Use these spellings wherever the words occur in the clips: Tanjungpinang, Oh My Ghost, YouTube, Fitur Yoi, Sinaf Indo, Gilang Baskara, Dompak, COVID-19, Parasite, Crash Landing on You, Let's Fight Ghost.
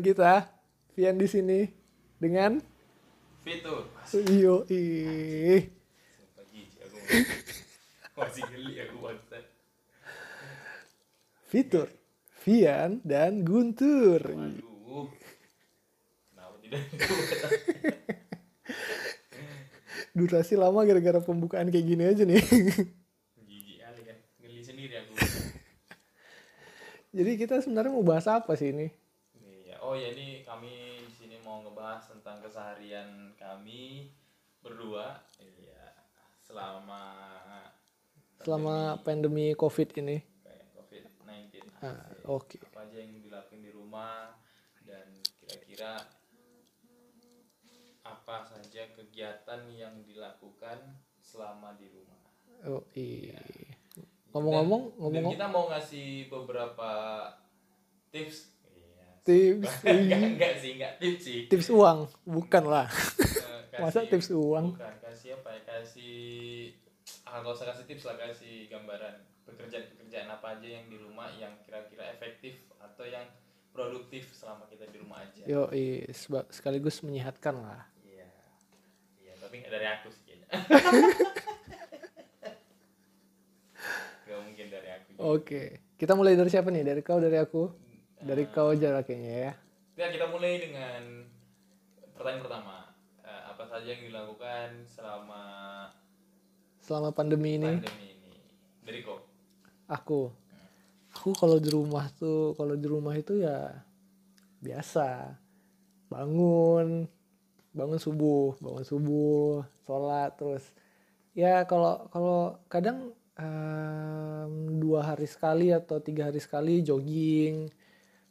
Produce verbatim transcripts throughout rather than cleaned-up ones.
bareng kita Vian di sini dengan Fitur Yoi. Fitur, Vian dan Guntur. Waduh. Kenapa tidak? Durasi lama gara-gara pembukaan kayak gini aja nih. Gigi kali ya, ngeli sendiri aku. Jadi kita sebenarnya mau bahas apa sih ini? Oh ya, ini kami di sini mau ngebahas tentang keseharian kami berdua. Iya, selama selama pandemi, pandemi COVID ini. covid sembilan belas. Ah, oke. Okay. Apa aja yang dilakukan di rumah dan kira-kira apa saja kegiatan yang dilakukan selama di rumah. Oh iya. Ngomong-ngomong, dan, ngomong-ngomong. Dan kita mau ngasih beberapa tips. Iya, tips. Enggak, enggak sih, enggak tips sih. Tips uang, bukan lah. Kasih, masa tips uang? Bukan, kasih apa ya? Kasih, ah, gak usah kasih tips lah, kasih gambaran pekerjaan-pekerjaan apa aja yang di rumah yang kira-kira efektif atau yang produktif selama kita di rumah aja. Yo, iya, sekaligus menyehatkan lah. Iya, iya, tapi nggak dari aku sih kayaknya. Gak mungkin dari aku. Oke, okay. Kita mulai dari siapa nih? Dari kau, dari aku? Dari uh, kau aja lah kayaknya ya. Ya, kita mulai dengan pertanyaan pertama. Uh, apa saja yang dilakukan selama selama pandemi ini? Pandemi ini. Dari kau? Aku. Aku kalau di rumah tuh, kalau di rumah itu ya biasa. Bangun, bangun subuh, bangun subuh, sholat terus. Ya kalau kalau kadang um, dua hari sekali atau tiga hari sekali jogging,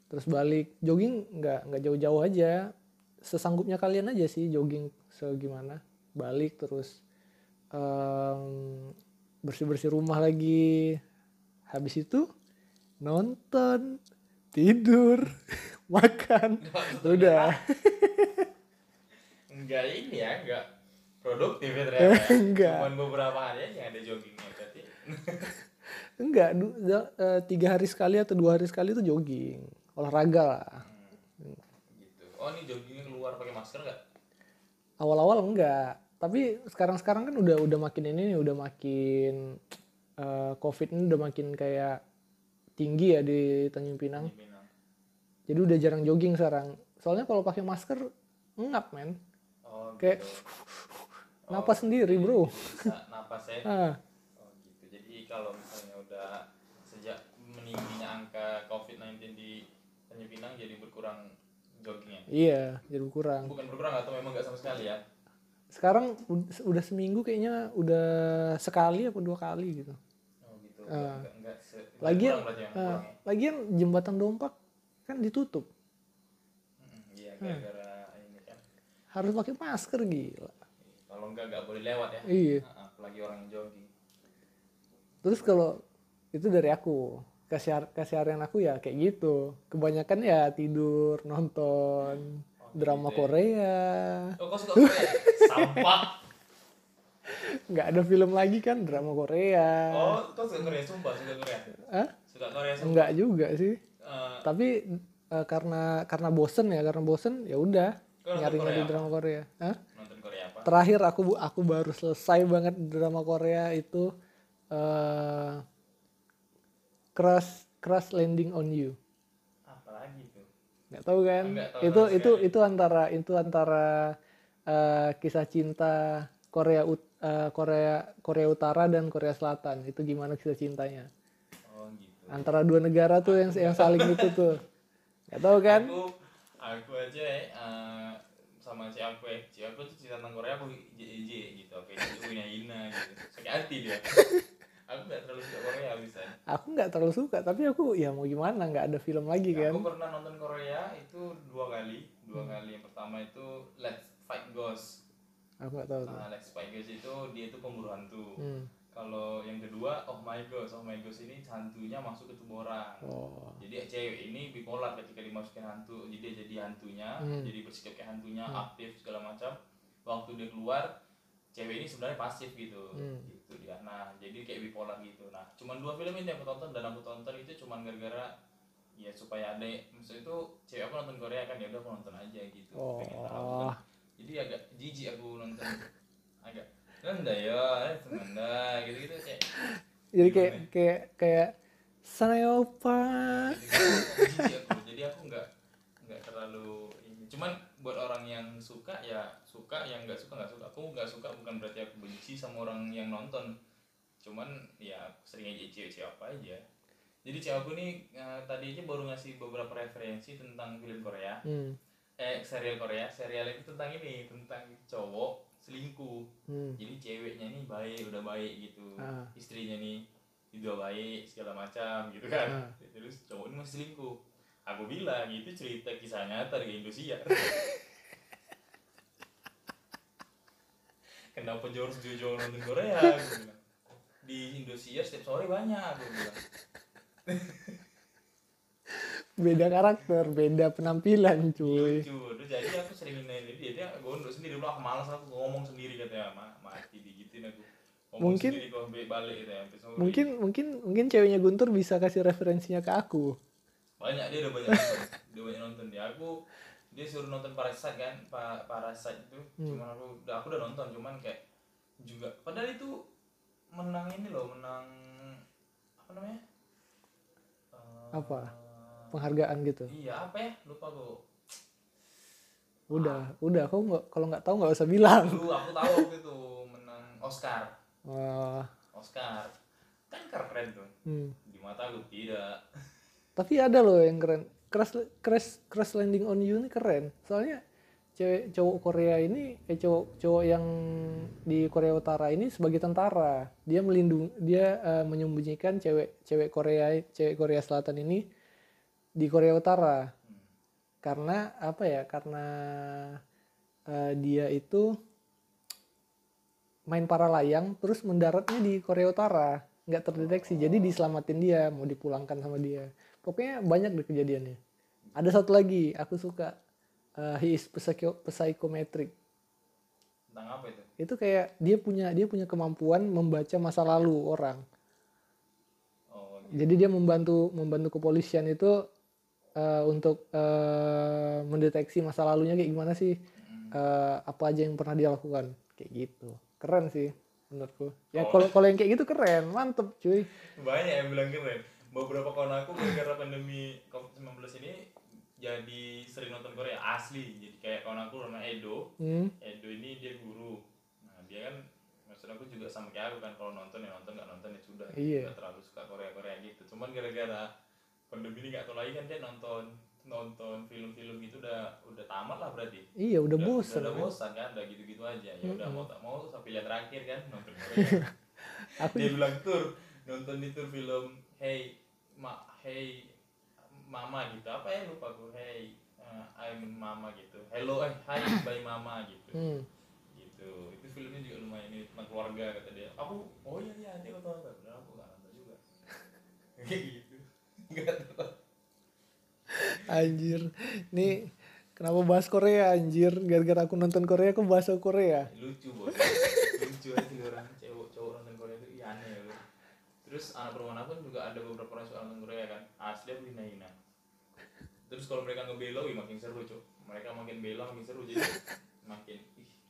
terus balik. Jogging nggak nggak jauh-jauh aja, sesanggupnya kalian aja sih jogging segimana. Balik terus um, bersih-bersih rumah lagi. Habis itu nonton, tidur, makan, udah. Enggak ini ya, enggak produktif ya ternyata. Enggak. Cuman beberapa hari aja ada joggingnya berarti. Enggak, du- da- uh, tiga hari sekali atau dua hari sekali itu jogging, olahraga lah. Hmm, gitu. Oh ini joggingnya keluar pakai masker nggak? Awal-awal enggak, tapi sekarang-sekarang kan udah udah makin ini nih, udah makin uh, COVID ini udah makin kayak tinggi ya di Tanjungpinang. Tanjungpinang. Jadi udah jarang jogging sekarang. Soalnya kalau pakai masker ngap men. Oh, kayak gitu. Napas oh, sendiri, jadi, bro. Napas ya. Ah. Oh gitu. Jadi kalau misalnya udah sejak meningginya angka covid sembilan belas di Tanjungpinang jadi berkurang joggingnya. Iya, jadi berkurang. Bukan berkurang atau memang enggak sama sekali ya? Sekarang udah seminggu kayaknya udah sekali atau dua kali gitu. Uh, lagian uh, lagian jembatan Dompak kan ditutup. Iya, hmm, gara-gara hmm. ini kan. Harus pakai masker gila. Kalau enggak enggak boleh lewat ya. Iya. Apalagi orang jogging. Terus kalau itu dari aku, kasih keseharian aku ya kayak gitu. Kebanyakan ya tidur, nonton oh, drama gitu ya. Korea. Oh, kok suka Korea? Sampah. Nggak ada film lagi kan drama Korea. Oh, kau suka Korea sumpah, suka Korea. Hah? Suka Korea sumpah. Enggak juga sih. Uh, Tapi uh, karena karena bosen ya, karena bosen ya udah nyari-nyari drama Korea. Hah? Nonton Korea apa? Terakhir aku aku baru selesai banget drama Korea itu uh, Crash Crash Landing on You. Apalagi itu? Nggak tahu kan? Nggak tahu itu itu sekali. Itu antara itu antara uh, kisah cinta Korea Ut- uh, Korea Korea Utara dan Korea Selatan. Itu gimana kisah cintanya? Oh, gitu. Antara dua negara tuh yang yang saling itu tuh. Enggak tahu kan? Aku aku aja uh, sama si aku, eh, si aku tuh cerita tentang Korea aku J J gitu. Oke, punya Ina gitu. Sakit hati dia. Aku enggak terlalu suka Korea bisa. Aku enggak terlalu suka, tapi aku ya mau gimana, enggak ada film lagi nah, kan. Aku pernah nonton Korea itu dua kali. Dua hmm. kali. Yang pertama itu Let's Fight Ghost. Aku nggak tahu. Nah, Let's Fight Ghost itu dia itu pemburu hantu. Hmm. Kalau yang kedua, Oh My Ghost, Oh My Ghost ini hantunya masuk ke tubuh orang. Oh. Jadi cewek ini bipolar ketika dimasukin hantu, jadi dia jadi hantunya, hmm. jadi bersikap kayak hantunya, hmm. aktif segala macam. Waktu dia keluar, cewek ini sebenarnya pasif gitu, hmm. gitu dia. Nah, jadi kayak bipolar gitu. Nah, cuman dua film ini yang aku tonton dan aku tonton itu cuman gara-gara ya supaya ada, maksud itu cewek aku nonton Korea kan, ya udah aku nonton aja gitu. Oh. Pengen tahu kan. Jadi agak jijik aku nonton, agak rendah ya, rendah gitu-gitu kayak. Jadi kayak kayak kayak Sanayopa. Jadi aku, jadi aku nggak nggak terlalu ini. Cuman buat orang yang suka ya suka, yang nggak suka nggak suka. Aku nggak suka bukan berarti aku benci sama orang yang nonton. Cuman ya sering aja cewek-cewek apa aja. Jadi cewek aku nih uh, tadi aja baru ngasih beberapa referensi tentang film Korea, hmm. eh serial Korea, serial itu tentang ini, tentang cowok selingkuh, hmm. jadi ceweknya nih baik, udah baik gitu, ah. istrinya nih juga baik segala macam gitu kan, ah. terus cowok ini masih selingkuh. Aku bilang itu cerita kisah nyata di Indonesia. Kenapa jauh jauh nonton Korea? Aku bilang. Di Indonesia setiap sore banyak, aku bilang. Beda karakter, beda penampilan cuy. Cuy, jadi aku sering main ini dia gondok sendiri, aku malas aku ngomong sendiri katanya, mati digituin aku. Ngomong mungkin sendiri, kok balik gitu ya. Mungkin mungkin mungkin ceweknya Guntur bisa kasih referensinya ke aku. Banyak dia udah banyak nonton. Dia banyak nonton dia aku. Dia suruh nonton Parasite kan, pa- Parasite itu. Hmm. Cuman aku udah aku udah nonton cuman kayak juga padahal itu menang ini loh, menang apa namanya? Apa penghargaan gitu? Iya apa ya lupa gue. Udah ah. udah kau nggak kalau nggak tahu nggak usah bilang. Lu aku tahu waktu itu menang Oscar. Uh. Oscar kan keren tuh. Hmm. Di mata gue tidak. Tapi ada loh yang keren. Crash Crash Crash Landing on You ini keren. Soalnya cewek cowok Korea ini eh cowok cowok yang di Korea Utara ini sebagai tentara. Dia melindung dia uh, menyembunyikan cewek cewek Korea cewek Korea Selatan ini di Korea Utara hmm. karena apa ya karena uh, dia itu main para layang terus mendaratnya di Korea Utara nggak terdeteksi oh. jadi diselamatin dia mau dipulangkan sama dia pokoknya banyak deh kejadiannya. Ada satu lagi aku suka uh, he is psychometric. Tentang apa itu? Itu kayak dia punya dia punya kemampuan membaca masa lalu orang. Jadi dia membantu membantu kepolisian itu uh, untuk uh, mendeteksi masa lalunya kayak gimana sih, uh, apa aja yang pernah dia lakukan, kayak gitu. Keren sih menurutku. Ya kalau oh. kalau yang kayak gitu keren, mantep cuy. Banyak yang bilang keren. Beberapa kawan aku gara-gara pandemi covid sembilan belas ini jadi sering nonton Korea asli. Jadi kayak kawan aku namanya Edo. Hmm. Edo ini dia guru. Nah dia kan. Maksud aku juga sama kayak aku kan, kalau nonton ya nonton, nggak nonton ya sudah. Iya. Nggak terlalu suka Korea-Korea gitu. Cuman gara-gara pandemi ini nggak tahu lagi kan dia nonton nonton film-film gitu udah udah tamat lah berarti. Iya udah, udah bosan. Udah, udah bosan kan, udah gitu-gitu aja. Ya udah mm-hmm. mau tak mau sampai lihat terakhir kan nonton Korea. Aku dia bilang tur nonton itu film Hey Ma Hey Mama gitu apa ya lupa aku Hey uh, I'm Mama gitu. Hello eh Hi Bye Mama gitu. Hmm. Tuh, itu filmnya juga lumayan ini tentang keluarga kata dia. Aku oh iya iya dia nonton apa? Benar aku nggak nonton juga. Kayak gitu. Enggak tahu. Anjir. Nih kenapa bahas Korea anjir? Gara-gara aku nonton Korea aku bahas Korea. Lucu bos. Lucu aja orang cowok-cowok nonton Korea itu iya aneh ya lu. Terus anak perempuan aku juga ada beberapa orang soal nonton Korea kan. Asli aku hina-hina. Terus kalau mereka ngebelo ya makin seru, Cok. Mereka makin bela makin seru jadi makin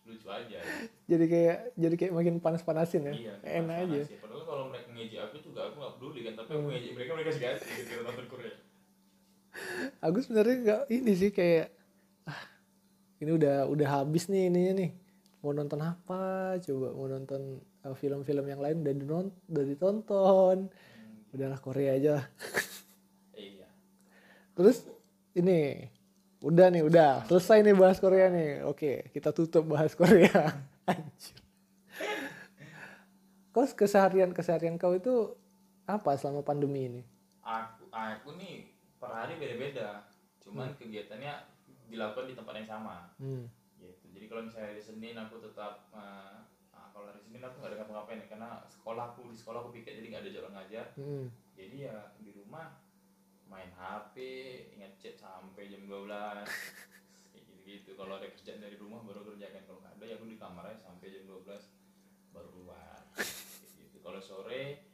lucu aja ya. Jadi kayak jadi kayak makin panas-panasin ya. Iya, enak panas aja. Padahal kalau mereka ngejek aku juga aku enggak peduli kan, tapi aku hmm. ngejek mereka mereka segala gitu nonton Korea. Aku sebenarnya enggak ini sih kayak ah, ini udah udah habis nih ininya nih. Mau nonton apa? Coba mau nonton uh, film-film yang lain udah dinon- udah ditonton. Hmm. Udahlah Korea aja. Iya. Terus ini Udah nih, udah. Selesai nih bahas Korea nih. Oke, kita tutup bahas Korea. Anjir. Kau keseharian-keseharian kau itu apa selama pandemi ini? Aku, aku nih per hari beda-beda. Cuman hmm. kegiatannya dilakukan di tempat yang sama. Hmm. Gitu. Jadi kalau misalnya hari Senin aku tetap, uh, nah, kalau hari Senin aku nggak ada ngapa-ngapain. Karena sekolahku di sekolah aku pikir jadi nggak ada jalan ngajar. Hmm. Jadi ya di rumah main H P, ngechat sampai jam dua belas kayak gitu-gitu. Kalau ada kerjaan dari rumah baru kerjakan, kalau nggak ada ya aku di kamarnya sampai jam dua belas baru keluar kayak gitu. Kalau sore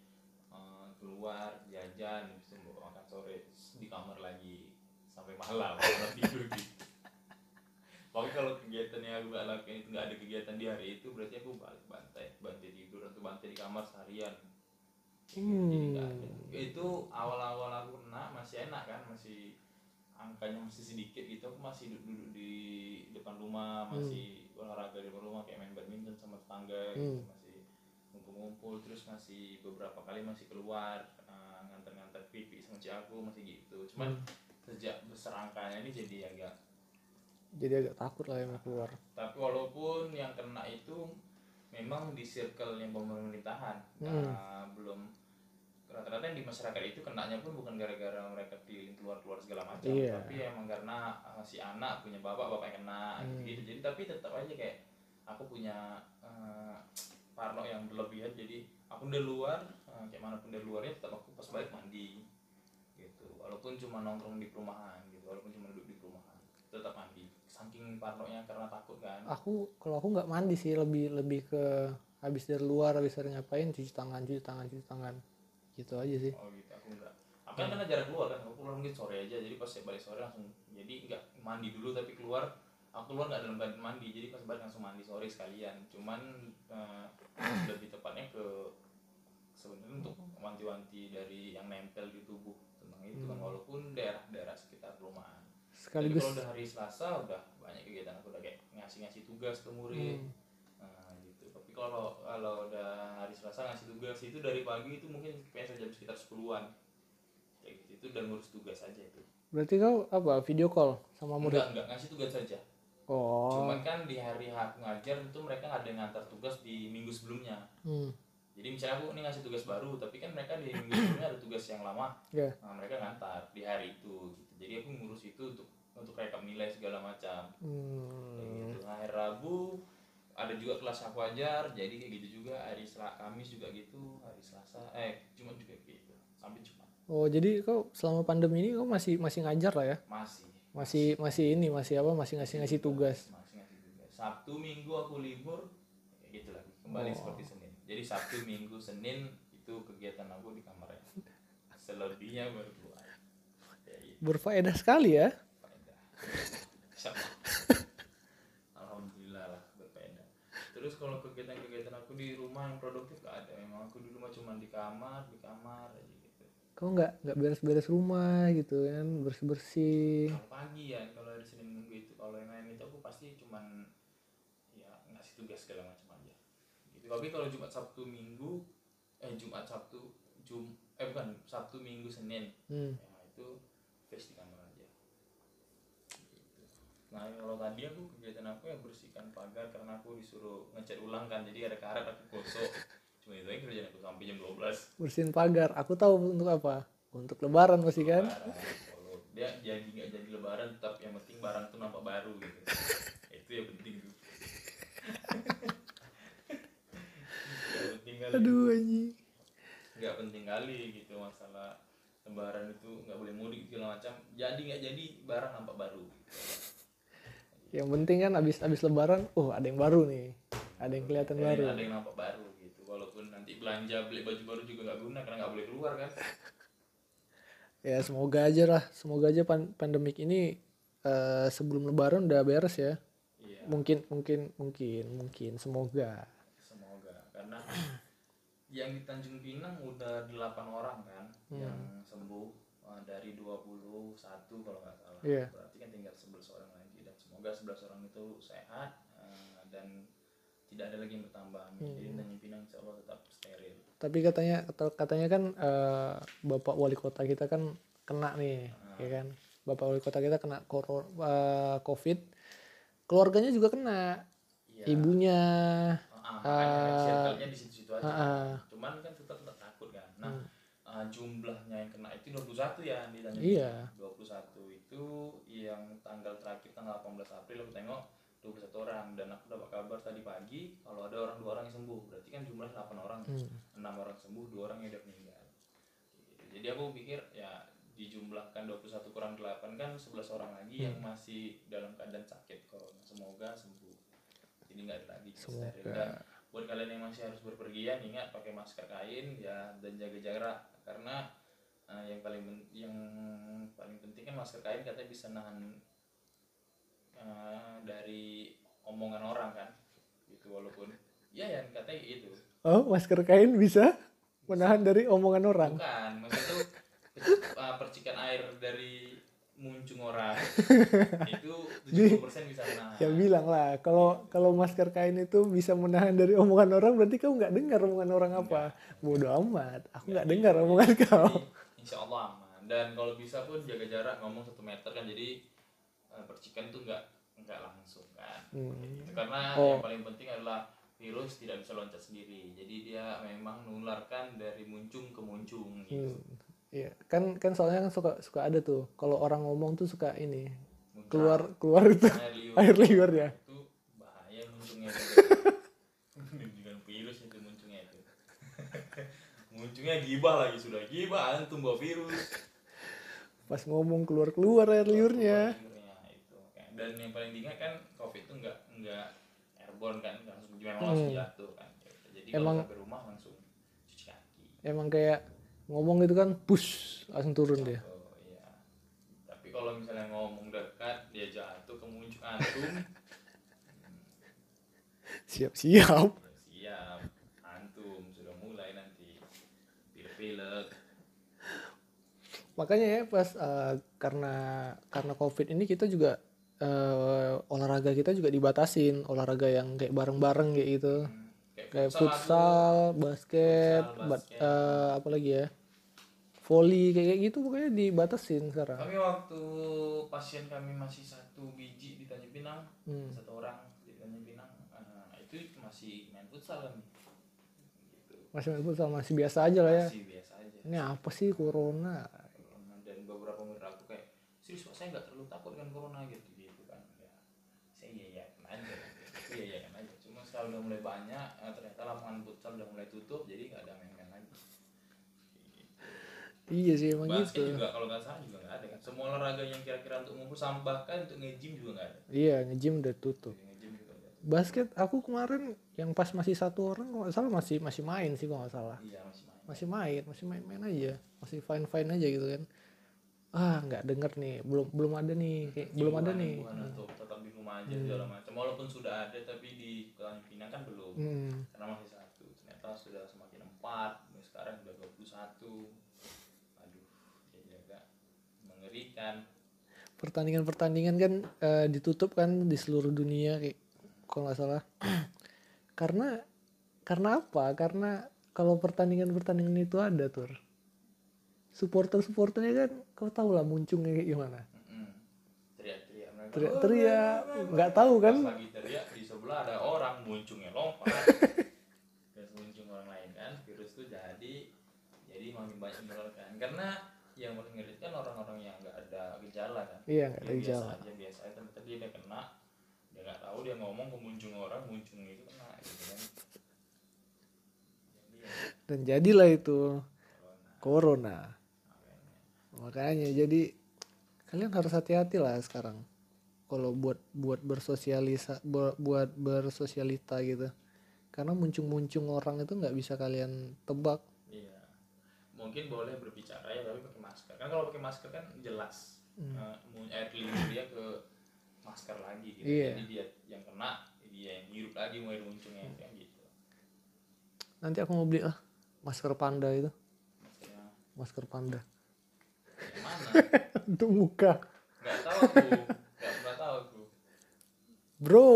uh, keluar jajan, habis itu makan sore di kamar lagi sampai malam baru tidur gitu. Pokoknya kalau kegiatan yang aku gak lakuin itu, gak ada kegiatan di hari itu, berarti aku balik bantai, bantai tidur atau bantai di kamar seharian. Hmm. Jadi gak ada. Itu awal-awal aku kena masih enak kan, masih angkanya masih sedikit gitu, aku masih duduk-duduk di depan rumah, masih hmm. olahraga di depan rumah kayak main badminton sama tetangga gitu, hmm. masih ngumpul-ngumpul, terus masih beberapa kali masih keluar uh, nganter-nganter pipi sama cik aku masih gitu. Cuman sejak besar angkanya ini jadi agak jadi agak takut lah yang keluar. Tapi walaupun yang kena itu memang di circle yang pemerintahan, hmm. uh, belum rata-rata yang di masyarakat itu kenanya pun bukan gara-gara mereka pilih keluar-keluar segala macam, yeah. tapi emang karena si anak punya bapak, bapak kena hmm. gitu. Jadi tapi tetap aja kayak aku punya uh, parno yang berlebihan, jadi aku udah luar, uh, kayak mana pun dari luarnya tetap aku pas balik mandi gitu. Walaupun cuma nongkrong di perumahan gitu, walaupun cuma duduk di perumahan, tetap mandi. Saking parnonya karena takut kan. Aku kalau aku nggak mandi sih, lebih lebih ke habis dari luar, habis dari ngapain cuci tangan, cuci tangan, cuci tangan. Gitu aja sih. Oh gitu, aku enggak. Aku kan karena jarang keluar kan, aku keluar mungkin sore aja, jadi pas balik sore langsung. Jadi enggak mandi dulu tapi keluar, aku keluar enggak dalam keadaan mandi, jadi pas balik langsung mandi sore sekalian. Cuman eh, lebih tepatnya ke sebenarnya untuk wanti-wanti dari yang nempel di tubuh tentang itu hmm. kan, walaupun daerah-daerah sekitar perumahan. Sekaligus kalau udah hari Selasa udah banyak kegiatan, aku udah kayak ngasih-ngasih tugas ke murid. Hmm. Kalau kalau udah hari Selasa ngasih tugas itu dari pagi itu mungkin P S jam sekitar sepuluhan kayak gitu, itu udah ngurus tugas aja itu. Berarti kau apa video call sama murid? Enggak, enggak ngasih tugas saja. Oh. Cuman kan di hari aku ngajar itu mereka ada ngantar tugas di minggu sebelumnya. Hmm. Jadi misalnya aku ini ngasih tugas baru, tapi kan mereka di minggu sebelumnya ada tugas yang lama. Yeah. Nah, mereka ngantar di hari itu. Gitu. Jadi aku ngurus itu untuk untuk rekap nilai segala macam. Hmm. Kayak gitu. Nah, hari Rabu ada juga kelas aku ajar, jadi kayak gitu juga hari Selasa, Kamis juga gitu, hari Selasa, eh Jumat juga gitu, sampai Jumat. Oh jadi kau selama pandemi ini kau masih masih ngajar lah ya? Masih. Masih masih ini masih apa? Masih ngasih ngasih tugas. Masih ngasih tugas. Sabtu Minggu aku libur, kayak gitu lagi kembali oh. seperti Senin. Jadi Sabtu Minggu Senin itu kegiatan aku di kamar ya. Selebihnya berdua. Ya, gitu. Berfaedah sekali ya? Berfaedah. Terus kalau kegiatan-kegiatan aku di rumah yang produktif gak ada, memang aku di rumah cuma di kamar, di kamar aja gitu. Kau nggak nggak beres-beres rumah gitu kan, bersih-bersih? Kalau pagi ya, kalau hari Senin Minggu itu, kalau yang lain itu aku pasti cuma ya ngasih tugas segala macam aja. Gitu. Tapi kalau Jumat Sabtu Minggu, eh Jumat Sabtu Jum, eh bukan Sabtu Minggu Senin, hmm. ya itu fix di kamar aja. Nah kalau tadi aku kegiatan aku yang bersihkan pagar karena aku disuruh ngecat ulang kan, jadi ada karat aku gosok. Cuma itu aja kerjaan aku sampai jam dua belas. Bersihin pagar, aku tahu untuk apa? Untuk lebaran pasti kan? Kalau dia jadi nggak jadi lebaran, tetap yang penting barang tuh nampak baru gitu. Itu yang penting. Gak penting kali. Aduh anjing. Gak penting kali gitu masalah lebaran itu, nggak boleh mudik segala macam. Jadi nggak jadi barang nampak baru. Gitu. Yang penting kan abis abis lebaran, oh ada yang baru nih, ada yang kelihatan ya, baru. Ada yang nampak baru gitu, walaupun nanti belanja beli baju baru juga nggak guna karena nggak boleh keluar kan. Ya semoga aja lah, semoga aja pandemik ini uh, sebelum lebaran udah beres ya. Iya. Mungkin mungkin mungkin mungkin semoga. Semoga karena yang di Tanjungpinang udah delapan orang kan hmm. yang sembuh dari dua puluh satu kalau nggak salah. Yeah. Berarti kan tinggal sebelas orang lagi. Semoga sebelas orang itu sehat uh, dan tidak ada lagi yang bertambah. Hmm. Jadi Tanjungpinang insya Allah tetap steril. Tapi katanya katanya kan uh, Bapak Wali Kota kita kan kena nih, uh. ya kan? Bapak Wali Kota kita kena koror, uh, COVID. Keluarganya juga kena. Ya. Ibunya. Uh, uh, circle-nya di situ-situ aja. Uh, uh. Cuman kan tetap takut kan. Nah, hmm. uh, jumlahnya yang kena itu dua puluh satu ya di Tanjungpinang. Iya. dua puluh satu itu yang tanggal terakhir tanggal delapan belas April aku tengok dua puluh satu orang, dan aku dapat kabar tadi pagi kalau ada orang dua orang yang sembuh, berarti kan jumlah delapan orang, hmm. enam orang sembuh, dua orang yang udah meninggal. Jadi aku pikir ya dijumlahkan dua puluh satu kurang delapan kan sebelas orang lagi yang masih dalam keadaan sakit corona, semoga sembuh. Jadi nggak ada lagi steril. Dan buat kalian yang masih harus berpergian, ingat pakai masker kain ya dan jaga jarak, karena Nah, yang paling yang paling penting kan masker kain katanya bisa nahan uh, dari omongan orang kan, gitu walaupun ya yang katanya itu. Oh, masker kain bisa menahan bisa. Dari omongan orang. Bukan, maksudnya uh, percikan air dari muncung orang itu tujuh puluh persen bisa menahan. Ya bilang lah, kalau kalau masker kain itu bisa menahan dari omongan orang, berarti kau nggak dengar omongan orang apa? Bodoh amat, aku nggak dengar omongan jadi, kau. Insya Allah aman. Dan kalau bisa pun jaga jarak, ngomong satu meter kan, jadi percikan itu nggak nggak langsung kan. Hmm. Karena oh. yang paling penting adalah virus tidak bisa loncat sendiri, jadi dia memang menularkan dari muncung ke muncung gitu. Hmm. Iya, kan kan soalnya kan suka suka ada tuh. Kalau orang ngomong tuh suka ini. Muntah, keluar keluar itu air liur, air liur ya. Itu bahaya muncungnya itu. Dengan virus itu muncungnya itu. Muncungnya gibah lagi sudah. Gibah antum bawa virus. Pas ngomong keluar-keluar air liurnya. Keluar itu. Dan yang paling diingat kan Covid itu enggak enggak airborne kan, enggak langsung gimana langsung hmm. jatuh kan. Jadi emang, kalau sampai rumah langsung cuci kaki. Emang kayak ngomong gitu kan, push, langsung turun dia. Oh, iya. Tapi kalau misalnya ngomong dekat, dia jatuh ke muncung antum. Siap-siap. Siap, antum sudah mulai nanti pilek-pilek. Makanya ya pas uh, karena karena Covid ini kita juga uh, olahraga kita juga dibatasin, olahraga yang kayak bareng-bareng kayak gitu. Hmm. Kayak futsal, futsal basket, futsal, basket. Bat, uh, apa lagi ya, volley kayak gitu pokoknya dibatasin sekarang. Kami waktu pasien kami masih satu biji di Tanjungpinang, hmm. satu orang di Tanjungpinang, uh, itu masih main futsal kan? Gitu. Masih main futsal, masih biasa aja lah ya. Masih biasa aja. Ini apa sih corona? Corona dan beberapa murid aku kayak serius pak saya nggak terlalu takut dengan corona gitu gitu kan, ya, saya iya iya aja, iya iya aja. Kalau udah mulai banyak, ternyata lapangan futsal udah mulai tutup, jadi nggak ada main-main lagi. Iya sih, emang basket gitu. Basket juga kalau nggak salah juga nggak ada. Semua olahraga yang kira-kira untuk ngumpul sampahkan, untuk nge-gym juga nggak ada. Iya, nge-gym udah tutup. Nge-gym juga ada. Basket, aku kemarin yang pas masih satu orang, kalau nggak salah masih masih main sih kalau nggak salah. Iya, masih main. Masih main, masih main-main aja, masih fine-fine aja gitu kan. Ah, nggak denger nih, belum belum ada nih, kayak, belum ada nih. Untuk tetap di rumah aja hmm. segala macam. Walaupun sudah ada, tapi di Tanjungpinang kan belum, hmm. karena masih satu. Ternyata sudah semakin empat, sekarang sudah dua puluh satu. Aduh, jadi agak mengerikan. Pertandingan-pertandingan kan e, ditutup kan di seluruh dunia, kayak kalau nggak salah. karena karena apa? Karena kalau pertandingan-pertandingan itu ada tuh. Supporter-supporternya kan kau tahu lah muncungnya kayak gimana. Mm-hmm. Teriak-teriak mereka. Teriak-teriak enggak tahu kan. Pas lagi teriak di sebelah ada orang muncungnya lompat. Terus muncung orang lain kan virus itu jadi jadi makin banyak menularkan. Karena yang paling mengerikan orang-orang yang enggak ada gejala kan. Iya, enggak ada gejala. Biasa aja biasa aja tapi tadi dia kena dia enggak tahu dia ngomong ke muncung orang, muncung itu kena gitu kan. Jadi, ya. Dan jadilah itu Corona. Makanya jadi kalian harus hati-hati lah sekarang kalau buat buat bersosialisa buat bersosialita gitu karena muncung-muncung orang itu nggak bisa kalian tebak. Iya mungkin boleh berbicara ya tapi pakai masker kan kalau pakai masker kan jelas hmm. uh, air liur dia ke masker lagi gitu yeah. Jadi dia yang kena dia yang hirup lagi mulai muncungnya hmm. kayak gitu. Nanti aku mau beli lah masker panda itu masker panda. Yang mana? Untuk muka. Gak tahu aku, gak pernah tahu aku. Bro.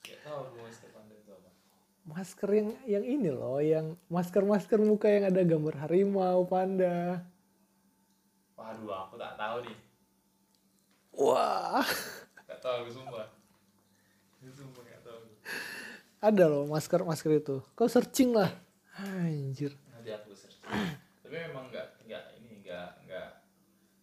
Gak tahu aku masker panda itu apa. Masker yang yang ini loh, yang masker-masker muka yang ada gambar harimau, panda. Waduh, aku tak tahu nih. Wah. Gak tahu aku sumpah. Sumpah gak tahu aku. Ada loh masker-masker itu. Kau searching lah. Anjir. Nanti aku searching. Tapi memang enggak enggak ini enggak enggak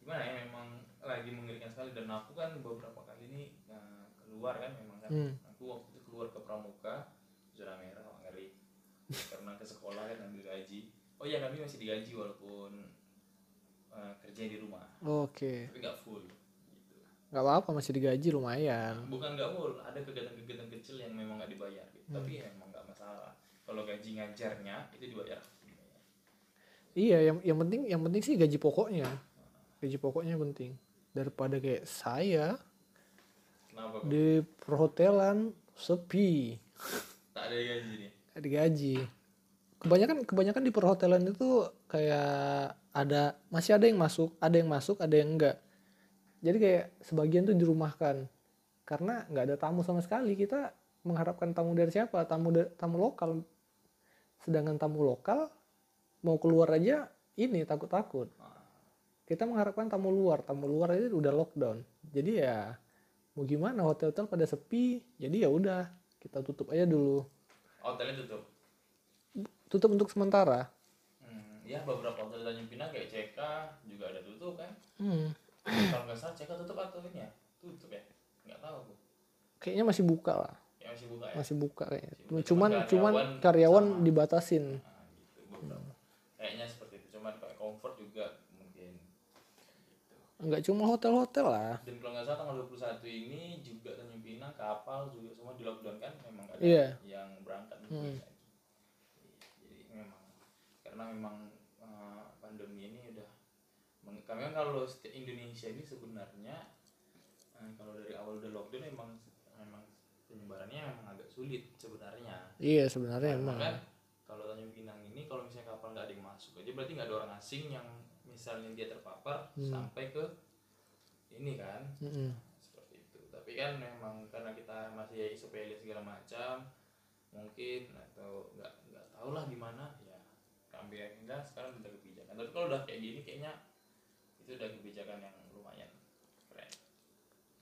gimana ya memang lagi mengerikan sekali dan aku kan beberapa kali ini uh, keluar kan memang kan hmm. aku waktu itu keluar ke Pramuka zona merah ngeri karena ke sekolah kan ngambil gaji. Oh iya kami masih digaji walaupun uh, kerja di rumah. Oke. Okay. Tapi enggak full gitu. Enggak apa-apa masih digaji lumayan. Bukan enggak full, ada kegiatan-kegiatan kecil yang memang enggak dibayar gitu. Hmm. Tapi ya, emang enggak masalah. Kalau gaji ngajarnya itu dibayar. Iya, yang yang penting yang penting sih gaji pokoknya. Gaji pokoknya penting daripada kayak saya. Kenapa? Di perhotelan sepi. Tak ada gaji nih. Ada gaji. Kebanyakan kebanyakan di perhotelan itu kayak ada masih ada yang masuk, ada yang masuk, ada yang enggak. Jadi kayak sebagian tuh dirumahkan. Karena enggak ada tamu sama sekali. Kita mengharapkan tamu dari siapa? Tamu da- tamu lokal. Sedangkan tamu lokal mau keluar aja ini takut-takut. Kita mengharapkan tamu luar, tamu luar itu udah lockdown. Jadi ya mau gimana, hotel-hotel pada sepi. Jadi ya udah, kita tutup aja dulu. Hotelnya tutup. Tutup untuk sementara. Hmm, ya beberapa hotel Tanjungpinang kayak C K juga ada tutup kan. Hmm. Kalau nggak salah C K tutup atau ini ya? Tutup ya? Nggak tahu aku. Kayaknya masih buka lah. Ya, masih buka ya. Masih buka kayaknya. Masih cuman buka, cuman karyawan, karyawan dibatasin. Nah, gitu, beberapa. Kayaknya seperti itu, cuman kayak comfort juga mungkin gitu. Enggak cuma hotel-hotel lah. Dan kalau nggak salah tanggal dua puluh satu ini juga Tanjungpinang kapal juga semua di lockdown kan, memang ada yeah. yang berangkat hmm. Jadi memang karena memang uh, pandemi ini udah kami kan kalau Indonesia ini sebenarnya uh, kalau dari awal udah lockdown memang memang penyebarannya memang agak sulit sebenarnya. Iya, yeah, sebenarnya memang. Kalau Tanjungpinang ini kalau misalnya kapal nggak ada yang masuk aja berarti nggak ada orang asing yang misalnya dia terpapar hmm. sampai ke ini kan hmm. seperti itu. Tapi kan memang karena kita masih sepele segala macam mungkin atau nggak nggak tahu lah gimana ya kami akhirnya sekarang udah kebijakan. Tapi kalau udah kayak gini kayaknya itu udah kebijakan yang lumayan keren.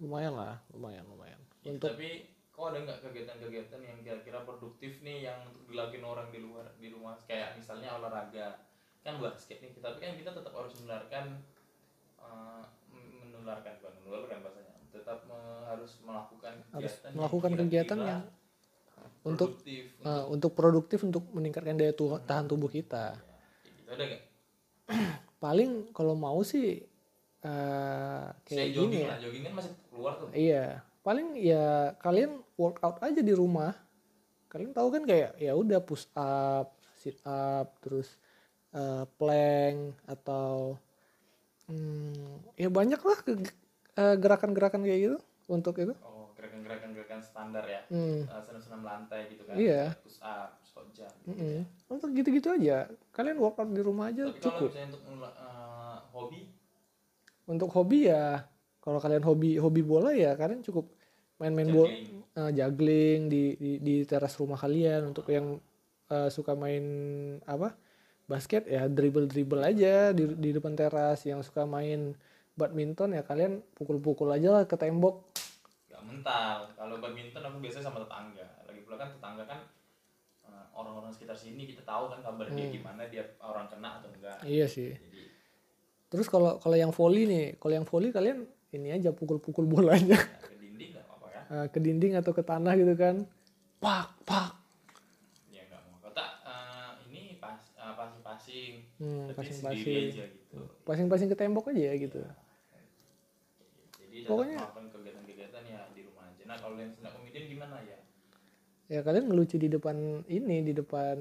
Lumayan lah, lumayan lumayan. Ya, Untuk... Tapi kok ada nggak kegiatan-kegiatan yang kira-kira produktif nih yang untuk dilakuin orang di luar di rumah kayak misalnya olahraga kan basket nih tapi kan kita tetap harus menularkan uh, menularkan bukan menularkan bahasanya tetap me- harus melakukan kegiatan harus melakukan yang kegiatan yang untuk produktif, uh, untuk untuk produktif untuk meningkatkan daya tu- tahan tubuh kita. Ya, gitu ada nggak? Paling kalau mau sih uh, kayak jogging, gini ya. Nah, jogging kan masih keluar tuh. Iya. Paling ya kalian workout aja di rumah. Kalian tahu kan kayak ya udah push up, sit up, terus uh, plank atau hmm, ya banyak lah ke, uh, gerakan-gerakan kayak gitu untuk itu. Oh, gerakan-gerakan gerakan standar ya. Hmm. Uh, senam-senam lantai gitu kan. Iya. Push up, squat jam gitu. Mm-hmm. Ya. Untuk gitu-gitu aja. Kalian workout di rumah aja. Tapi cukup. Kalau misalnya untuk uh, hobi? Untuk hobi ya kalau kalian hobi hobi bola ya kalian cukup main-main bola uh, juggling di, di di teras rumah kalian. Untuk yang uh, suka main apa basket ya dribble-dribble aja di di depan teras. Yang suka main badminton ya kalian pukul-pukul aja lah ke tembok. Gak mental. Kalau badminton aku biasanya sama tetangga. Lagi pula kan tetangga kan uh, orang-orang sekitar sini kita tahu kan kabar hmm. dia gimana dia orang kena atau enggak. Iya sih. Jadi, terus kalau kalau yang volley nih, kalau yang volley kalian ini aja pukul-pukul bolanya ya, ke dinding nggak apa-apa kan? Ya? Ke dinding atau ke tanah gitu kan? Pak, pak. Ya nggak mau. Kata uh, ini pas uh, pasing-pasing, hmm, tapi sendiri aja gitu. Pasing-pasing ke tembok aja ya gitu. Ya. Jadi pokoknya melakukan kegiatan-kegiatan ya di rumah aja. Nah kalau yang sedang komedian gimana ya? Ya kalian ngelucu di depan ini, di depan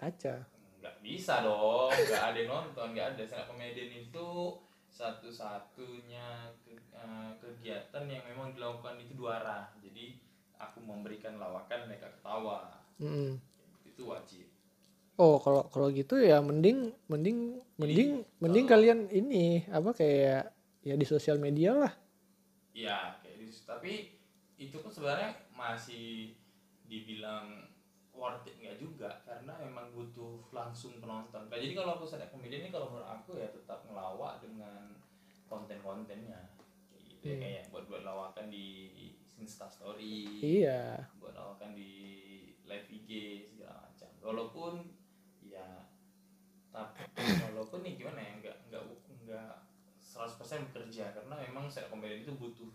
kaca. Nggak bisa dong. Nggak ada nonton, nggak ada sedang komedian itu. Satu-satunya ke, uh, kegiatan yang memang dilakukan itu dua arah. Jadi aku memberikan lawakan mereka ketawa. Mm-hmm. Itu wajib. Oh, kalau kalau gitu ya mending mending Jadi, mending kalau, mending kalian ini apa kayak ya di sosial media lah. Iya, kayak di, tapi itu pun sebenarnya masih dibilang worth it nggak juga karena memang butuh langsung penonton. Nah, jadi kalau aku stand-up comedian ini kalau menurut aku ya tetap ngelawak dengan konten-kontennya kayak gitu hmm. ya kayak buat-buat lawakan di Instastory, iya. buat lawakan di live I G segala macam. Walaupun ya tapi walaupun nih gimana ya nggak nggak nggak seratus persen bekerja karena memang stand-up comedian itu butuh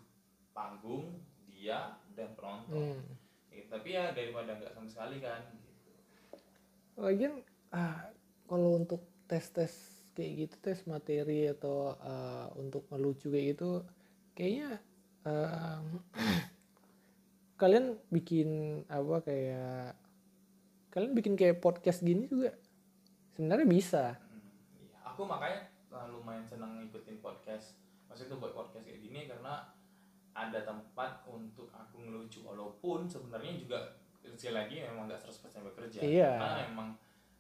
panggung dia dan penonton. Hmm. Tapi ya daripada nggak sama sekali kan. Lagian ah, kalau untuk tes-tes kayak gitu tes materi atau uh, untuk ngelucu kayak gitu kayaknya uh, kalian bikin apa kayak kalian bikin kayak podcast gini juga sebenarnya bisa. Hmm, aku makanya lumayan senang ngikutin podcast. Maksudnya buat podcast kayak gini karena ada tempat untuk aku ngelucu, walaupun sebenarnya juga sekali lagi memang gak seratus persen bekerja. Iya. Karena memang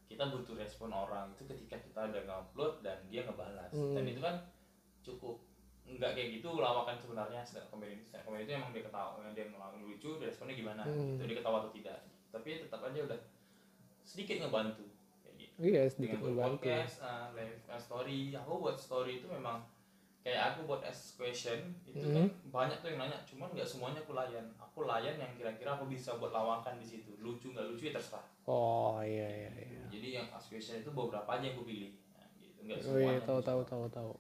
kita butuh respon orang itu ketika kita udah nge-upload dan dia ngebalas. Hmm. Dan itu kan cukup nggak kayak gitu lawakan sebenarnya. Stand-up comedy itu emang dia ketawa, dia ngelakuin lucu, dia responnya gimana, hmm. gitu, dia ketawa atau tidak. Tapi tetap aja udah sedikit ngebantu. Gitu. Iya, sedikit ngebantu. Podcast, uh, live story, aku buat story itu memang kayak aku buat ask question itu mm-hmm. kan banyak tuh yang nanya, cuman nggak semuanya aku layan. Aku layan yang kira-kira aku bisa buat lawakan di situ. Lucu nggak lucu ya terserah. Oh iya iya. iya. Jadi yang ask question itu beberapa aja yang aku pilih. Nah, gitu. Nggak semuanya. Tahu tahu tahu tahu.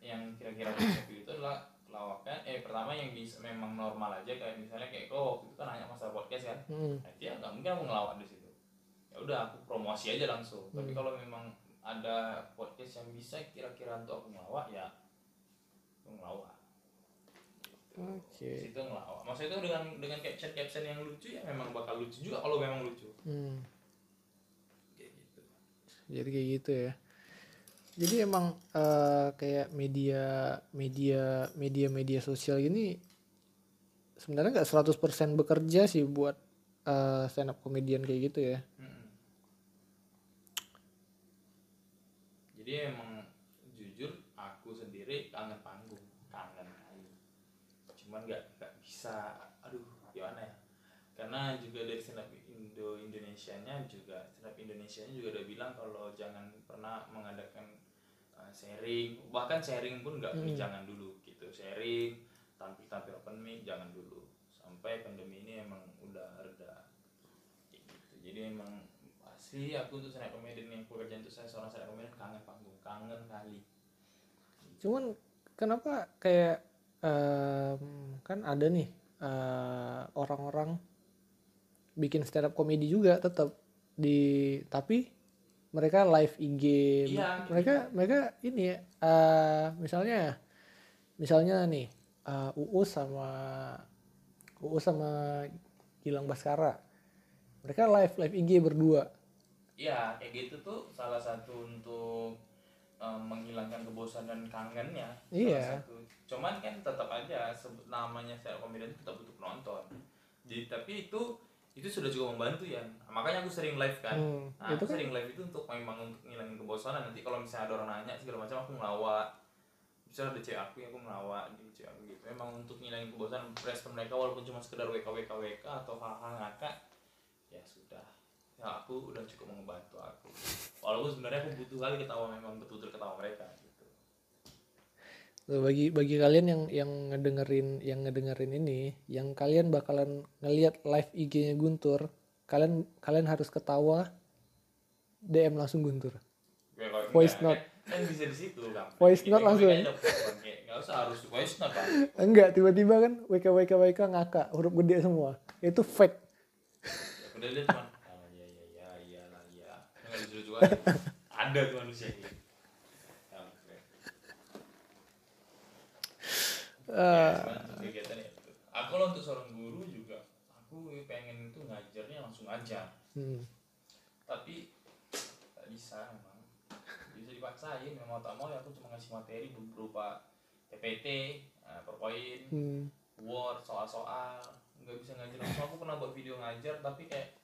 Yang kira-kira aku bisa pilih itu adalah lawakan. Eh pertama yang bisa memang normal aja kayak misalnya kayak kok itu kan nanya masalah podcast kan. Mm. Nah, dia nggak mungkin aku ngelawak di situ. Ya udah aku promosi aja langsung. Mm. Tapi kalau memang ada podcast yang bisa kira-kira untuk aku ngelawak ya. Ngelawak, okay. Di situ ngelawak. Maksudnya itu dengan dengan caption-caption yang lucu ya memang bakal lucu juga kalau memang lucu. Hmm. Kayak gitu. Jadi kayak gitu ya. Jadi emang uh, kayak media media media media sosial ini sebenarnya nggak seratus persen bekerja sih buat uh, stand up comedian kayak gitu ya. Hmm. Jadi emang jujur aku sendiri kangen panggung. Cuman gak, gak bisa, aduh gimana ya. Karena juga dari Sinaf Indo Indonesianya juga Sinaf Indonesianya juga udah bilang kalau jangan pernah mengadakan uh, sharing. Bahkan sharing pun gak, hmm. jangan dulu gitu. Sharing, tampil-tampil open mic, jangan dulu. Sampai pandemi ini emang udah reda gitu. Jadi emang pasti aku untuk stand-up comedian yang pekerjaan untuk saya seorang stand-up comedian kangen panggung, kangen kali gitu. Cuman kenapa kayak Um, kan ada nih uh, orang-orang bikin stand up comedy juga tetap di, tapi mereka live I G, iya, mereka iya. mereka ini uh, misalnya misalnya nih uh, Uus sama Uus sama Gilang Baskara, mereka live live I G berdua. Iya, kayak gitu tuh salah satu untuk menghilangkan kebosanan kangennya. Iya. Satu. Cuman kan tetap aja namanya stand up comedian tetap butuh penonton. Jadi tapi itu itu sudah cukup membantu ya. Makanya aku sering live kan. Hmm, nah, aku kan? sering live itu untuk memang untuk ngilangin kebosanan. Nanti kalau misalnya ada orang nanya segala macam aku ngelawak. Misalnya ada cewek aku ya aku ngelawak di cewek aku gitu. Memang untuk ngilangin kebosanan respon mereka walaupun cuma sekedar W K W K W K atau haha ngakak. Ya sudah. Ya aku udah cukup membantu aku. Walaupun sebenarnya aku butuh kali ketawa, memang betul-betul ketawa mereka gitu. Bagi bagi kalian yang yang ngedengerin yang ngedengerin ini, yang kalian bakalan ngelihat live I G-nya Guntur, kalian kalian harus ketawa D M langsung Guntur. Ya, voice note. Kan bisa di situ kan. Voice note langsung. Enggak usah harus voice note kan. Enggak, tiba-tiba kan W K W K W K ngakak huruf gede semua. Itu fake. Ya udah cuma ada tuh manusia ini. Nah, uh, ya, ya. Aku loh untuk seorang guru juga, aku pengen itu ngajarnya langsung ajar. Hmm. Tapi tak bisa memang. Bisa dipaksain, ya, mau tak mau ya aku cuma ngasih materi berupa P P T, PowerPoint, hmm. Word, soal-soal. Nggak bisa ngajar langsung. Aku pernah buat video ngajar, tapi kayak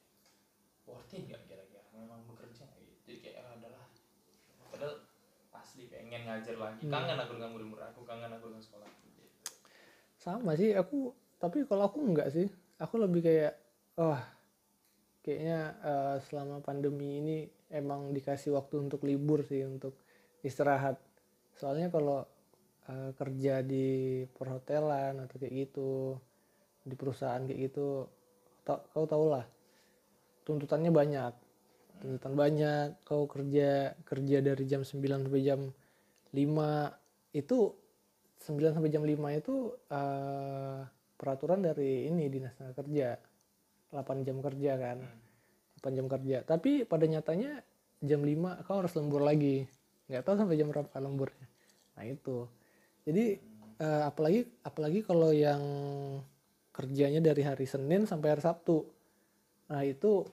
worth it nggak kira-kira? Memang bekerja. Jadi kayak adalah padahal asli pengen ngajar lagi. Kangen aku dengan murid-murid aku, kangen aku dengan sekolah aku. Sama sih aku, tapi kalau aku enggak sih. Aku lebih kayak oh, kayaknya uh, selama pandemi ini emang dikasih waktu untuk libur sih, untuk istirahat. Soalnya kalau uh, kerja di perhotelan atau kayak gitu, di perusahaan kayak gitu, ta- kau tahu lah tuntutannya banyak. Tuntutan banyak, kau kerja kerja dari jam sembilan sampai jam lima, itu sembilan sampai jam lima itu uh, peraturan dari ini Dinas Tenaga Kerja, delapan jam kerja kan, delapan jam kerja, tapi pada nyatanya jam lima kau harus lembur lagi, nggak tahu sampai jam berapa lemburnya. Nah itu, jadi uh, apalagi apalagi kalau yang kerjanya dari hari Senin sampai hari Sabtu, nah itu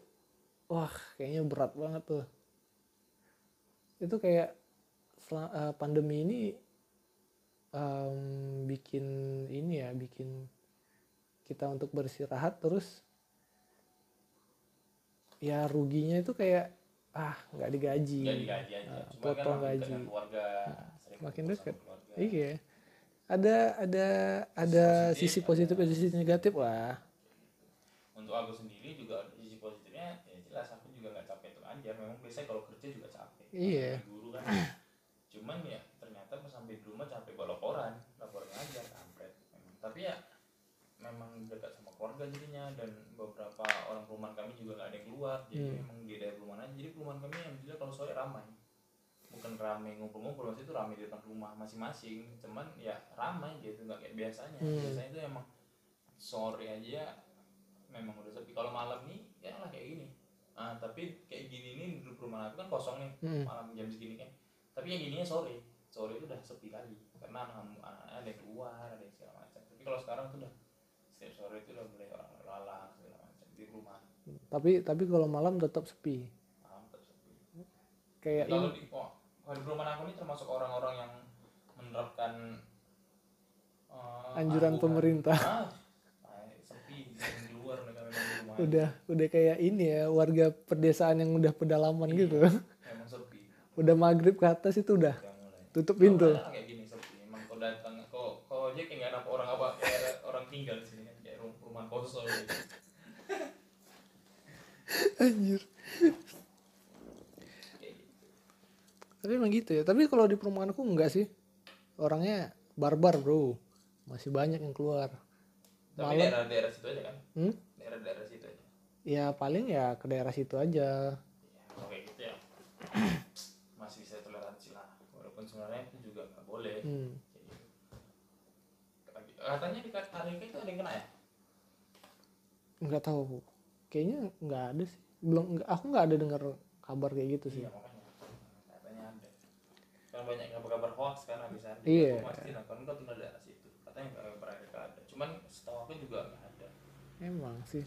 wah kayaknya berat banget tuh. Itu kayak uh, pandemi ini um, bikin ini ya, bikin kita untuk beristirahat, terus ya ruginya itu kayak ah nggak digaji, nggak digaji aja. Uh, Cuma potong kan gaji, keluarga, nah, makin dekat. Iya, ada ada ada sisi, sisi positif dan sisi negatif lah. Untuk aku sendiri juga sisi positifnya ya jelas aku juga nggak capek tuh aja. Memang biasanya kalau kerja juga capek. Iya. Guru kan. Cuman ya ternyata pas sampai di rumah capek bawa laporan, laporan ngajar kampret. Tapi ya memang dekat sama keluarga jadinya, dan beberapa orang perumahan kami juga nggak ada yang keluar. Jadi hmm. memang di daerah perumahan aja. Jadi perumahan kami yang jelas kalau sore ramai. Bukan rame ngumpul-ngumpul, maksudnya itu rame di depan rumah masing-masing, cuman ya ramai gitu, nggak kayak biasanya. hmm. Biasanya itu emang sore aja memang udah sepi. Kalau malam nih ya lah kayak gini, ah tapi kayak gini nih di rumah aku kan kosong nih hmm. malam jam segini kan, tapi yang gininya sore sore itu udah sepi lagi karena anak-anak ada yang keluar, ada yang segala macam. Tapi kalau sekarang tuh udah setiap sore itu udah mulai lalang segala macam di rumah. Tapi tapi kalau malam tetap sepi, malam tetap sepi kayak kalau di oh, kalau di perumahan aku ini termasuk orang-orang yang menerapkan uh, anjuran angguran. Pemerintah. Ah, sepi di luar mereka memang di rumah. Udah aja. Udah kayak ini ya, warga pedesaan yang udah pedalaman iya, gitu. Memang sepi. Udah maghrib ke atas itu udah, udah tutup pintu. Nah, kayak gini sepi. Emang kok datang kok kok aja kayak nggak ada orang apa kayak orang tinggal di sini kayak rumah kosong gitu. Anjir. Tapi emang gitu ya. Tapi kalau di perumahan aku enggak sih, orangnya barbar bro, masih banyak yang keluar. Tapi daerah-daerah situ aja kan? Hmm? Daerah-daerah situ aja. Ya paling ya ke daerah situ aja. Ya, oke gitu ya. Masih bisa toleransi lah, walaupun sebenarnya itu juga nggak boleh. Hmm. Katanya di Karika itu ada yang kena ya? Nggak tahu, kayaknya nggak ada sih. Belum, aku nggak ada dengar kabar kayak gitu sih. Iya, banyak kabar-kabar hoax kan abisan iya. Aku pasti nonton nggak tuh ada situ katanya nggak pernah ada, cuman setahu aku juga nggak ada emang sih.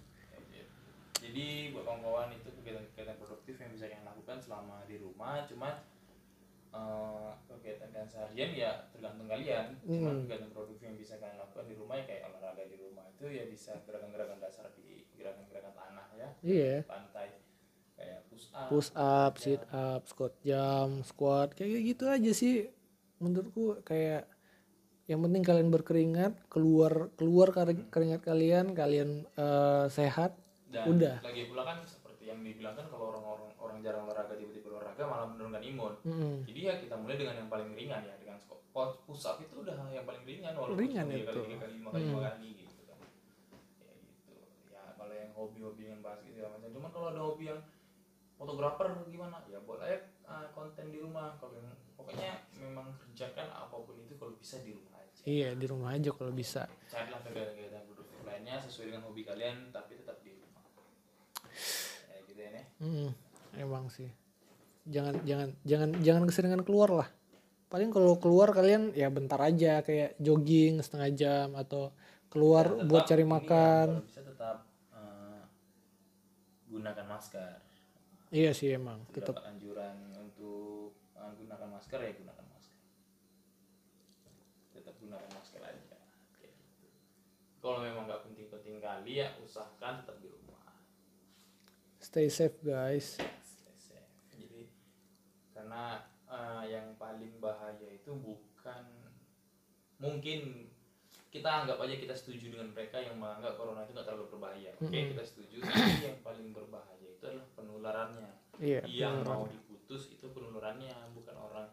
Jadi buat kawan-kawan itu kegiatan-kegiatan produktif yang bisa kalian lakukan selama di rumah, cuman uh, kegiatan dan seharian ya tergantung kalian. Cuman mm. kegiatan produktif yang bisa kalian lakukan di rumah ya kayak olahraga di rumah itu ya bisa gerakan-gerakan dasar di gerakan-gerakan tanah ya, yeah. Pantai kayak push up, push up, sit up, squat jump, squat, kayak gitu aja sih menurutku. Kayak yang penting kalian berkeringat, keluar keluar keringat kalian, kalian uh, sehat. Dan udah. Lagi pula kan seperti yang dibilang kan kalau orang-orang orang jarang olahraga tiba-tiba olahraga malah menurunkan imun. Mm-hmm. Jadi ya kita mulai dengan yang paling ringan ya, dengan squat, push up itu udah yang paling ringan walaupun ringan itu kali kali lima kali lima kali gitu kan. Ya gitu. Ya kalau yang hobi-hobi yang bahas gitu macam, cuman kalau ada hobi yang fotografer gimana ya boleh uh, konten di rumah. Kalau pokoknya memang kerjakan apapun itu kalau bisa di rumah aja. Iya di rumah aja kalau bisa. Carilah kegiatan produktif lainnya sesuai dengan hobi kalian tapi tetap di rumah. Ya gitu ya. Mm-hmm. Emang sih jangan jangan jangan jangan keseringan keluar lah. Paling kalau keluar kalian ya bentar aja kayak jogging setengah jam atau keluar ya, buat cari makan. Ya, kalau bisa tetap uh, gunakan masker. Iya sih emang tetap anjuran untuk uh, gunakan masker ya gunakan masker tetap gunakan masker aja gitu. Kalau memang nggak penting-penting kali ya usahakan tetap di rumah, stay safe guys ya, stay safe. Jadi karena uh, yang paling bahaya itu bukan mungkin kita anggap aja kita setuju dengan mereka yang menganggap corona itu nggak terlalu berbahaya, oke okay, mm-hmm. kita setuju. Tapi yang paling berbahaya itu adalah penularannya, yeah, yang penularan. Mau diputus itu penularannya bukan orang.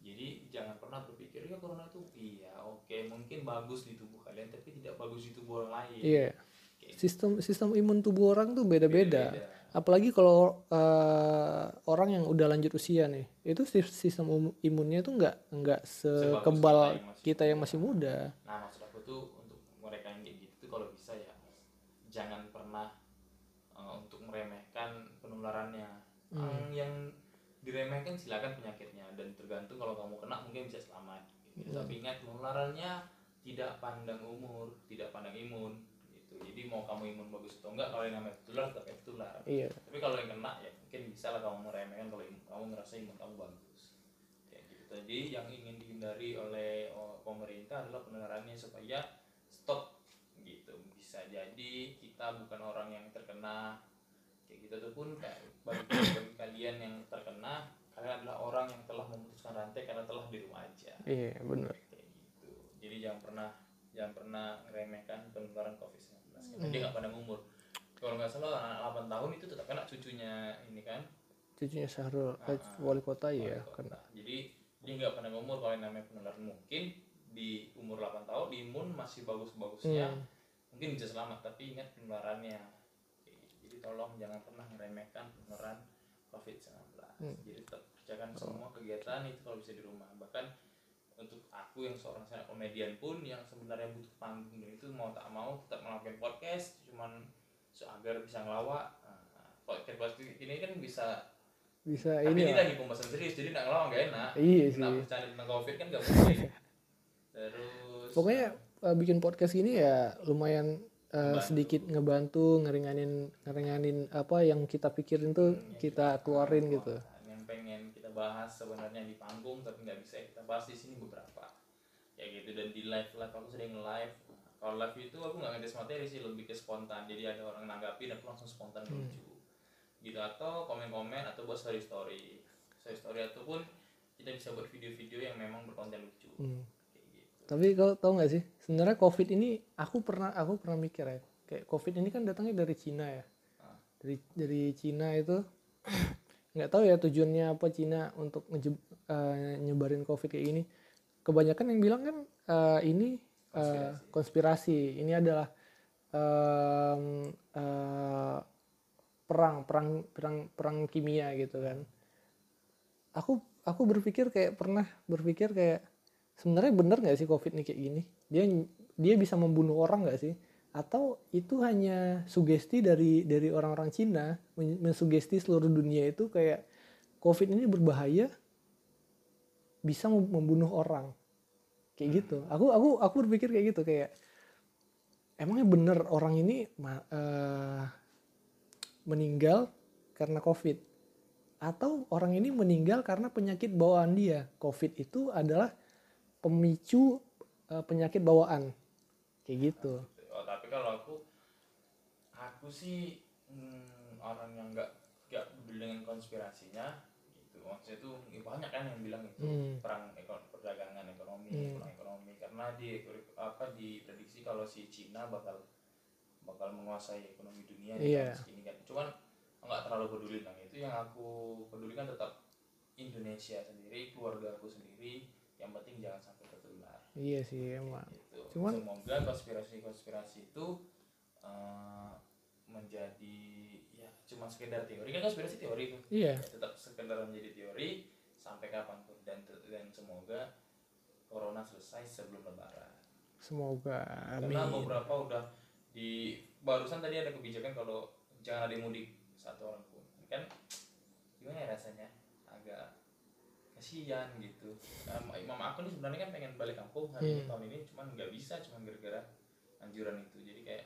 Jadi jangan pernah berpikir ya corona itu iya oke okay, mungkin bagus di tubuh kalian tapi tidak bagus di tubuh orang lain. Iya yeah. Okay. Sistem sistem imun tubuh orang tuh beda-beda. Beda-beda. Apalagi kalau uh, orang yang udah lanjut usia nih, itu sistem imunnya tuh nggak nggak sekebal kita yang masih muda. Nah maksud aku tuh untuk mereka yang kayak gitu tuh kalau bisa ya jangan pernah uh, untuk meremehkan penularannya. Hmm. Yang diremehkan silakan penyakitnya, dan tergantung kalau kamu kena mungkin bisa selamat. Gitu. Hmm. Tapi ingat penularannya tidak pandang umur, tidak pandang imun. Jadi mau kamu imun bagus atau enggak, kalau yang namanya tular tetap tular. Iya. Tapi kalau yang kena ya mungkin bisa lah kamu meremehkan kalau imun, kamu ngerasa imun kamu bagus. Ya gitu. Jadi yang ingin dihindari oleh pemerintah adalah penularannya supaya stop gitu. Bisa jadi kita bukan orang yang terkena kayak gitu tuh pun bagi, bagi kalian yang terkena, kalian adalah orang yang telah memutuskan rantai karena telah di rumah aja. Iya, benar. Kayak gitu. Jadi jangan pernah jangan pernah meremehkan penularan covid sembilan belas. Karena dia nggak pandang umur. Kalau nggak salah anak delapan tahun itu tetap kena, cucunya ini kan. Cucunya Syahrul, ah, wali kota ya. Wali kota. Kena. Jadi dia nggak pandang umur kalau namanya penularan, mungkin di umur delapan tahun imun masih bagus-bagusnya. Hmm. Mungkin bisa selamat, tapi ingat penularannya. Jadi tolong jangan pernah meremehkan penularan covid sembilan belas. Hmm. Jadi tetap kerjakan oh. semua kegiatan itu kalau bisa di rumah. Bahkan untuk aku yang seorang stand-up komedian pun yang sebenarnya butuh panggung itu mau tak mau tetap melakukan podcast cuman so, agar bisa ngelawak. Podcast podcast ini kan bisa bisa tapi ini, ini lagi pembahasan serius jadi nggak ngelawak nggak enak. Iya sih. Nah, bercanda tentang covid kan nggak boleh. Terus pokoknya uh, bikin podcast ini ya lumayan uh, sedikit ngebantu ngeringanin ngeringanin apa yang kita pikirin tuh hmm, kita ya, keluarin ya, gitu. Yang pengen kita bahas sebenarnya di panggung tapi nggak bisa kita bahas di sini beberapa ya gitu. Dan di live live aku sering live. Kalau live itu aku nggak ngetes materi sih, lebih ke spontan. Jadi ada orang nanggapi dan aku langsung spontan hmm. lucu gitu, atau komen-komen atau buat story-story story-story ataupun kita bisa buat video-video yang memang berkonten lucu hmm. kayak gitu. Tapi kau tahu nggak sih sebenarnya covid ini aku pernah aku pernah mikir ya kayak covid ini kan datangnya dari Cina ya ah. dari dari Cina itu nggak tahu ya tujuannya apa Cina untuk nge- uh, nyebarin covid kayak gini. Kebanyakan yang bilang kan uh, ini Uh, konspirasi ini adalah um, uh, perang perang perang perang kimia gitu kan. Aku aku berpikir kayak pernah berpikir kayak sebenarnya bener nggak sih covid ini kayak gini? Dia dia bisa membunuh orang nggak sih? Atau itu hanya sugesti dari dari orang-orang Cina mensugesti seluruh dunia itu kayak covid ini berbahaya bisa membunuh orang. Kayak hmm. gitu. Aku aku aku berpikir kayak gitu kayak emangnya bener orang ini uh, meninggal karena covid atau orang ini meninggal karena penyakit bawaan dia. Covid itu adalah pemicu uh, penyakit bawaan. Kayak gitu. Oh, tapi kalau aku aku sih hmm, orang yang enggak enggak peduli dengan konspirasinya. Maksudnya itu banyak kan yang bilang itu hmm. perang ekon, perdagangan ekonomi hmm. perang ekonomi karena di apa diprediksi kalau si Cina bakal bakal menguasai ekonomi dunia yeah. ini kan. Cuman nggak terlalu peduli kan itu, yang aku pedulikan tetap Indonesia sendiri, keluarga aku sendiri, yang penting jangan sampai tertular. Iya yeah, sih emang gitu. Cuman semoga konspirasi-konspirasi itu uh, menjadi ya cuma sekedar teori kan, konspirasi teori itu yeah. tetap sekedar menjadi teori sampai kapanpun, dan dan semoga corona selesai sebelum lebaran, semoga amin. Karena beberapa udah di barusan tadi ada kebijakan kalau jangan ada yang mudik satu orang pun kan, gimana ya rasanya agak kasihan gitu. um, mama aku nih sebenarnya kan pengen balik kampung hari hmm. tahun ini cuman nggak bisa, cuman gara-gara anjuran itu. Jadi kayak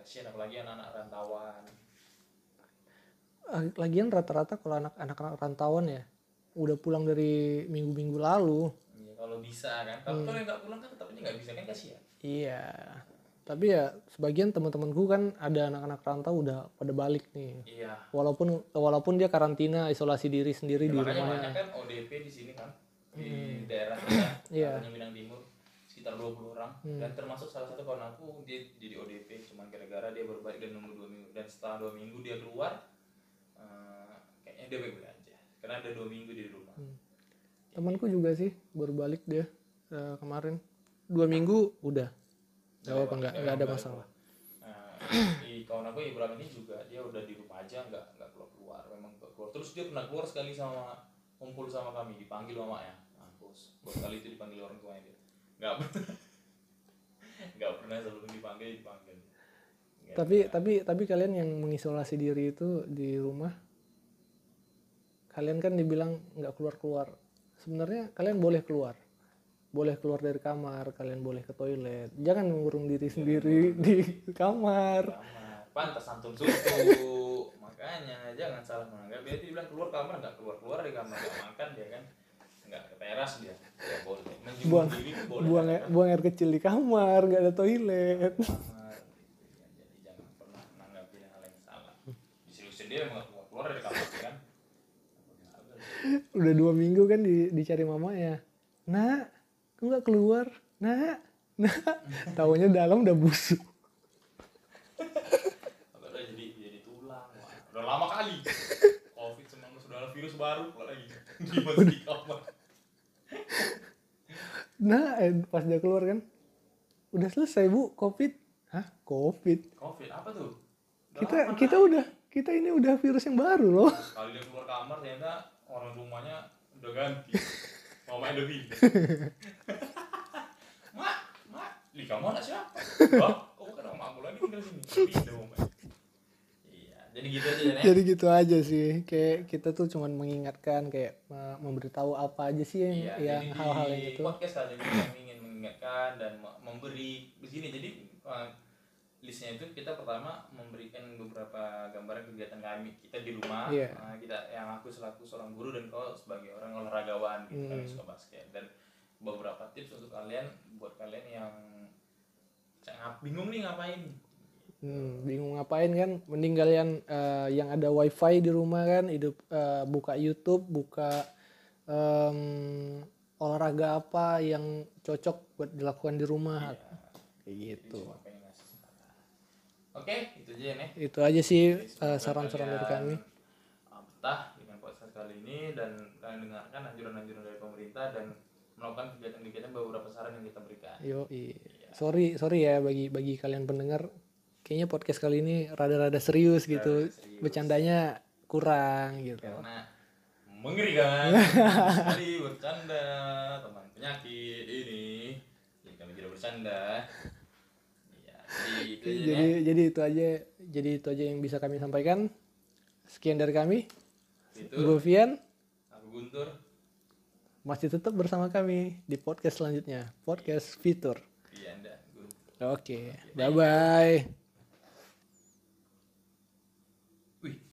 kasihan apalagi anak-anak rantauan. Lagian rata-rata kalau anak-anak rantauan ya udah pulang dari minggu-minggu lalu. Iya kalau bisa kan. Kalau hmm. yang nggak pulang kan tetap aja nggak bisa kan, kasihan. Iya. Tapi ya sebagian teman-temanku kan ada anak-anak rantau udah pada balik nih. Iya. Walaupun walaupun dia karantina isolasi diri sendiri ya, di rumahnya. Makanya banyak kan O D P di sini kan di hmm. daerah kita yeah. Tanjungpinang Timur. Sekitar dua puluh orang hmm. dan termasuk salah satu kawan aku dia jadi O D P cuman gara-gara dia baru balik dan nunggu dua minggu, dan setelah dua minggu dia keluar uh, kayaknya dia baik-baik aja karena ada dua minggu di rumah. hmm. Temanku juga sih baru balik dia uh, kemarin dua minggu udah jawab apa enggak enggak ada masalah. Nah, di kawan aku Ibrahim ini juga dia udah di rumah aja enggak enggak keluar-keluar, memang enggak keluar. Terus dia pernah keluar sekali sama kumpul sama kami, dipanggil mamanya. Nah, bos, bos kali itu dipanggil orang tuanya dia. Nggak pernah nggak pernah sebelum dipanggil dipanggil nggak tapi pernah. tapi tapi kalian yang mengisolasi diri itu di rumah, kalian kan dibilang nggak keluar keluar sebenarnya kalian boleh keluar boleh keluar dari kamar, kalian boleh ke toilet, jangan mengurung diri sendiri di kamar, kamar. Pantas santun susu makanya jangan salah menganggap. Dia bilang keluar kamar, nggak keluar keluar di kamar, nggak makan dia kan nggak ke teras dia, ya boleh. Buang, diri, boleh buang, air, buang air kecil di kamar, nggak ada toilet. Kamar, gitu. Jadi jangan pernah menanggapi hal yang salah. Disitu dia nggak keluar dari kamar kan. Udah dua minggu kan di, dicari mama ya. Nak, kok nggak keluar? Nak, nak. Taunya dalam udah busuk. Udah jadi jadi tulang. Wah, udah lama kali. COVID sembilan belas sudah ada virus baru keluar lagi. Di kamar. Nah, eh, pas dia keluar kan, udah selesai bu, COVID. Hah, COVID? COVID apa tuh? Udah kita lama, kita nah. udah kita ini udah virus yang baru loh. Sekali dia keluar kamar ternyata orang rumahnya udah ganti. Mama udah pindah. Mak, mak, di kamar ada siapa? Wah, oh kan mama aku lagi tinggal sini. Pindah mama. Iya, jadi gitu aja ya. Jadi gitu aja sih. Kayak kita tuh cuman mengingatkan, kayak memberitahu apa aja sih yang iya, yang hal-hal yang gitu. Podcast aja kita ingin mengingatkan dan memberi begini. Jadi listnya itu kita pertama memberikan beberapa gambaran kegiatan kami kita di rumah, yeah. uh, kita yang aku selaku seorang guru dan kau sebagai orang olahragawan gitu, mm. kami suka basket, dan beberapa tips untuk kalian, buat kalian yang bingung nih ngapain, hmm, bingung ngapain kan, mending kalian uh, yang ada wifi di rumah kan, hidup uh, buka YouTube, buka um, olahraga apa yang cocok buat dilakukan di rumah, yeah. kayak gitu. Oke, itu aja nih. Itu aja sih uh, saran-saran dari kami. Betah dengan podcast kali ini dan kalian dengarkan anjuran-anjuran dari pemerintah dan melakukan kegiatan-kegiatan beberapa saran yang kita berikan. Yo, iya. Sorry, sorry ya bagi bagi kalian pendengar, kayaknya podcast kali ini rada-rada serius gitu. Rada serius. Bercandanya kurang gitu. Karena mengerikan. Sekali bercanda teman penyakit ini. Jadi kami tidak bercanda. Jadi itu, jadi, jadi itu aja jadi itu aja yang bisa kami sampaikan. Sekian dari kami. Gue Vian, aku Guntur. Masih tetap bersama kami di podcast selanjutnya, podcast Fitur. Oke, okay. Bye bye.